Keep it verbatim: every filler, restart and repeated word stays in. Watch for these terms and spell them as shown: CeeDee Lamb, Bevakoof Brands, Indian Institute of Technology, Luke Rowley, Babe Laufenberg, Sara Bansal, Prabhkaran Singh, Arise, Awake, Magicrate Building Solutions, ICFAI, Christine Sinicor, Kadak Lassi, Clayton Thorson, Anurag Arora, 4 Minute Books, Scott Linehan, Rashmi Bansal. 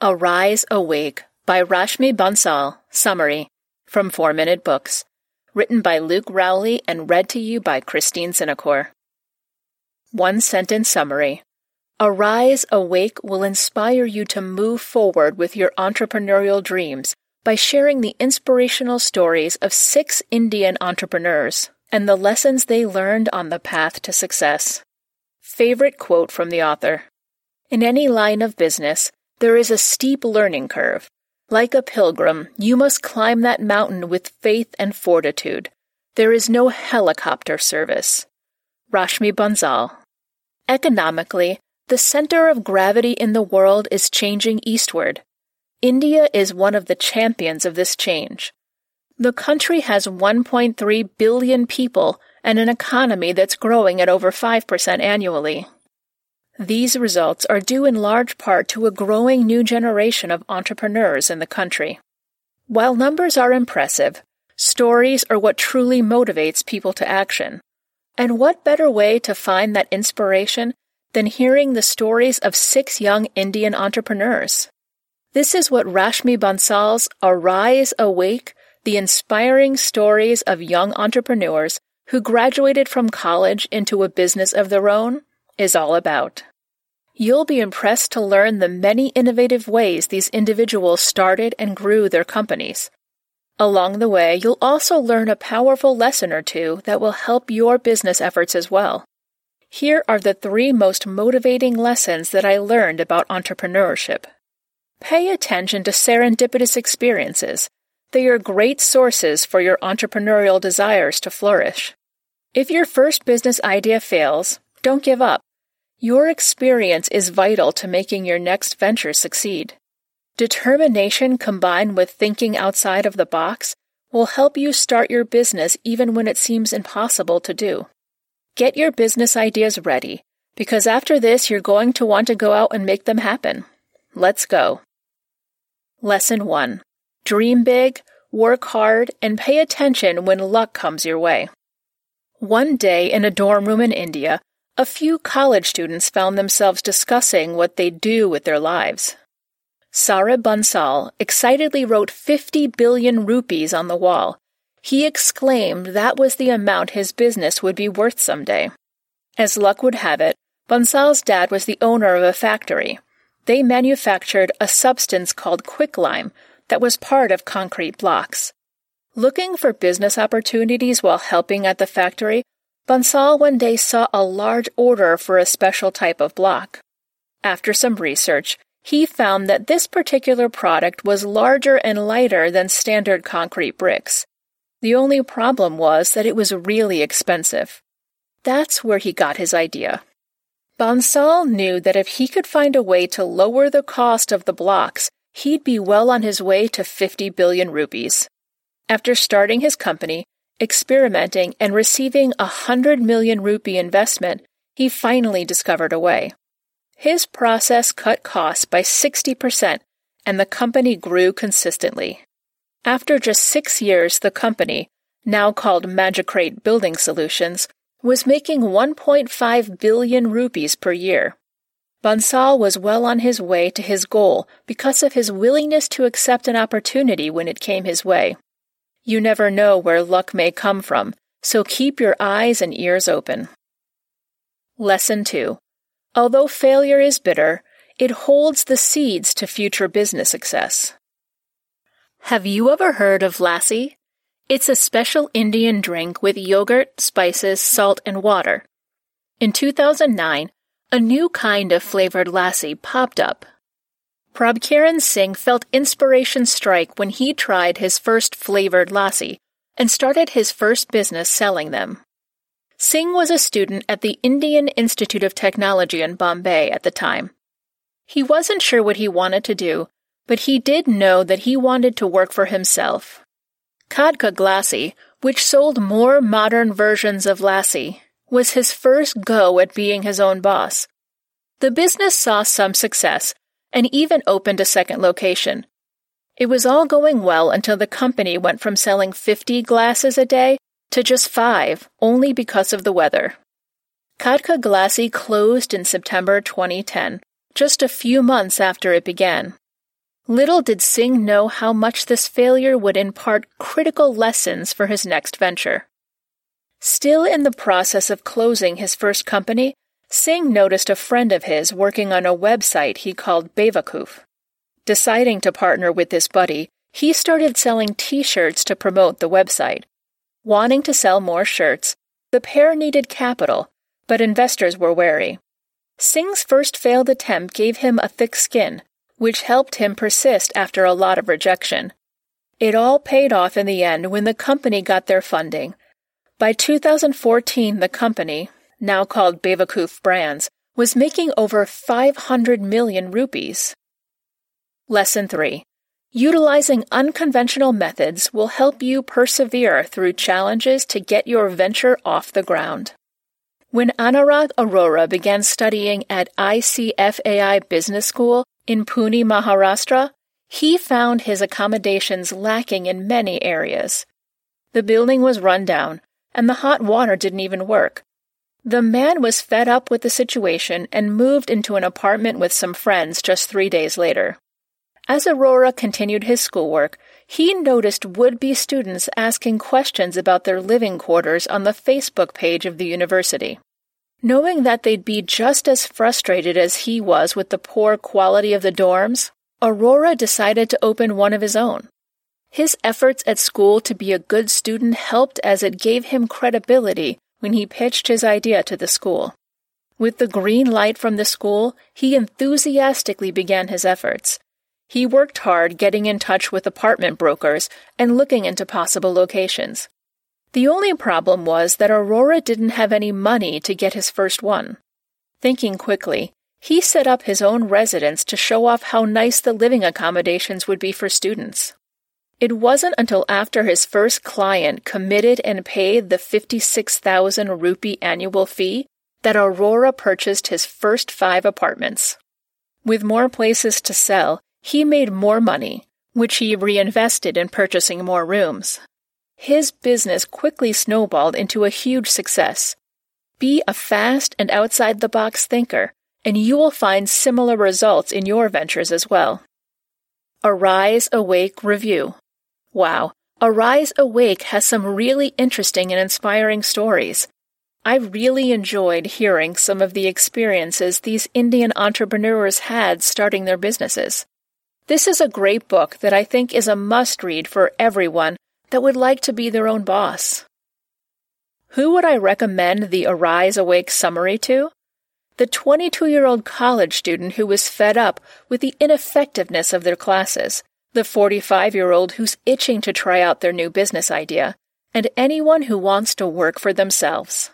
Arise, Awake by Rashmi Bansal, summary, from four minute books, written by Luke Rowley and read to you by Christine Sinicor. One-sentence summary. Arise, Awake will inspire you to move forward with your entrepreneurial dreams by sharing the inspirational stories of six Indian entrepreneurs and the lessons they learned on the path to success. Favorite quote from the author. In any line of business, there is a steep learning curve. Like a pilgrim, you must climb that mountain with faith and fortitude. There is no helicopter service. Rashmi Bansal. Economically, the center of gravity in the world is changing eastward. India is one of the champions of this change. The country has one point three billion people and an economy that's growing at over five percent annually. These results are due in large part to a growing new generation of entrepreneurs in the country. While numbers are impressive, stories are what truly motivates people to action. And what better way to find that inspiration than hearing the stories of six young Indian entrepreneurs? This is what Rashmi Bansal's Arise, Awake, the inspiring stories of young entrepreneurs who graduated from college into a business of their own, is all about. You'll be impressed to learn the many innovative ways these individuals started and grew their companies. Along the way, you'll also learn a powerful lesson or two that will help your business efforts as well. Here are the three most motivating lessons that I learned about entrepreneurship. Pay attention to serendipitous experiences. They are great sources for your entrepreneurial desires to flourish. If your first business idea fails, don't give up. Your experience is vital to making your next venture succeed. Determination combined with thinking outside of the box will help you start your business even when it seems impossible to do. Get your business ideas ready, because after this you're going to want to go out and make them happen. Let's go. Lesson one. Dream big, work hard, and pay attention when luck comes your way. One day in a dorm room in India, a few college students found themselves discussing what they'd do with their lives. Sara Bansal excitedly wrote fifty billion rupees on the wall. He exclaimed that was the amount his business would be worth someday. As luck would have it, Bansal's dad was the owner of a factory. They manufactured a substance called quicklime that was part of concrete blocks. Looking for business opportunities while helping at the factory, Bansal one day saw a large order for a special type of block. After some research, he found that this particular product was larger and lighter than standard concrete bricks. The only problem was that it was really expensive. That's where he got his idea. Bansal knew that if he could find a way to lower the cost of the blocks, he'd be well on his way to fifty billion rupees. After starting his company, experimenting and receiving a hundred million rupee investment, he finally discovered a way. His process cut costs by sixty percent, and the company grew consistently. After just six years, the company, now called Magicrate Building Solutions, was making one point five billion rupees per year. Bansal was well on his way to his goal because of his willingness to accept an opportunity when it came his way. You never know where luck may come from, so keep your eyes and ears open. Lesson two. Although failure is bitter, it holds the seeds to future business success. Have you ever heard of lassi? It's a special Indian drink with yogurt, spices, salt, and water. In two thousand nine, a new kind of flavored lassi popped up. Prabhkaran Singh felt inspiration strike when he tried his first flavored lassi and started his first business selling them. Singh was a student at the Indian Institute of Technology in Bombay at the time. He wasn't sure what he wanted to do, but he did know that he wanted to work for himself. Kadak Lassi, which sold more modern versions of lassi, was his first go at being his own boss. The business saw some success, and even opened a second location. It was all going well until the company went from selling fifty glasses a day to just five, only because of the weather. Kadak Lassi closed in September twenty ten, just a few months after it began. Little did Singh know how much this failure would impart critical lessons for his next venture. Still in the process of closing his first company, Singh noticed a friend of his working on a website he called Bevakoof. Deciding to partner with this buddy, he started selling t-shirts to promote the website. Wanting to sell more shirts, the pair needed capital, but investors were wary. Singh's first failed attempt gave him a thick skin, which helped him persist after a lot of rejection. It all paid off in the end when the company got their funding. By two thousand fourteen, the company, now called Bevakoof Brands, was making over five hundred million rupees. Lesson three. Utilizing unconventional methods will help you persevere through challenges to get your venture off the ground. When Anurag Arora began studying at I C F A I Business School in Pune, Maharashtra, he found his accommodations lacking in many areas. The building was run down, and the hot water didn't even work. The man was fed up with the situation and moved into an apartment with some friends just three days later. As Arora continued his schoolwork, he noticed would-be students asking questions about their living quarters on the Facebook page of the university. Knowing that they'd be just as frustrated as he was with the poor quality of the dorms, Arora decided to open one of his own. His efforts at school to be a good student helped as it gave him credibility when he pitched his idea to the school. With the green light from the school, he enthusiastically began his efforts. He worked hard getting in touch with apartment brokers and looking into possible locations. The only problem was that Arora didn't have any money to get his first one. Thinking quickly, he set up his own residence to show off how nice the living accommodations would be for students. It wasn't until after his first client committed and paid the fifty-six thousand rupee annual fee that Arora purchased his first five apartments. With more places to sell, he made more money, which he reinvested in purchasing more rooms. His business quickly snowballed into a huge success. Be a fast and outside-the-box thinker, and you will find similar results in your ventures as well. Arise, Awake Review. Wow, Arise, Awake has some really interesting and inspiring stories. I really enjoyed hearing some of the experiences these Indian entrepreneurs had starting their businesses. This is a great book that I think is a must-read for everyone that would like to be their own boss. Who would I recommend the Arise Awake summary to? The twenty-two-year-old college student who was fed up with the ineffectiveness of their classes, the forty-five-year-old who's itching to try out their new business idea, and anyone who wants to work for themselves.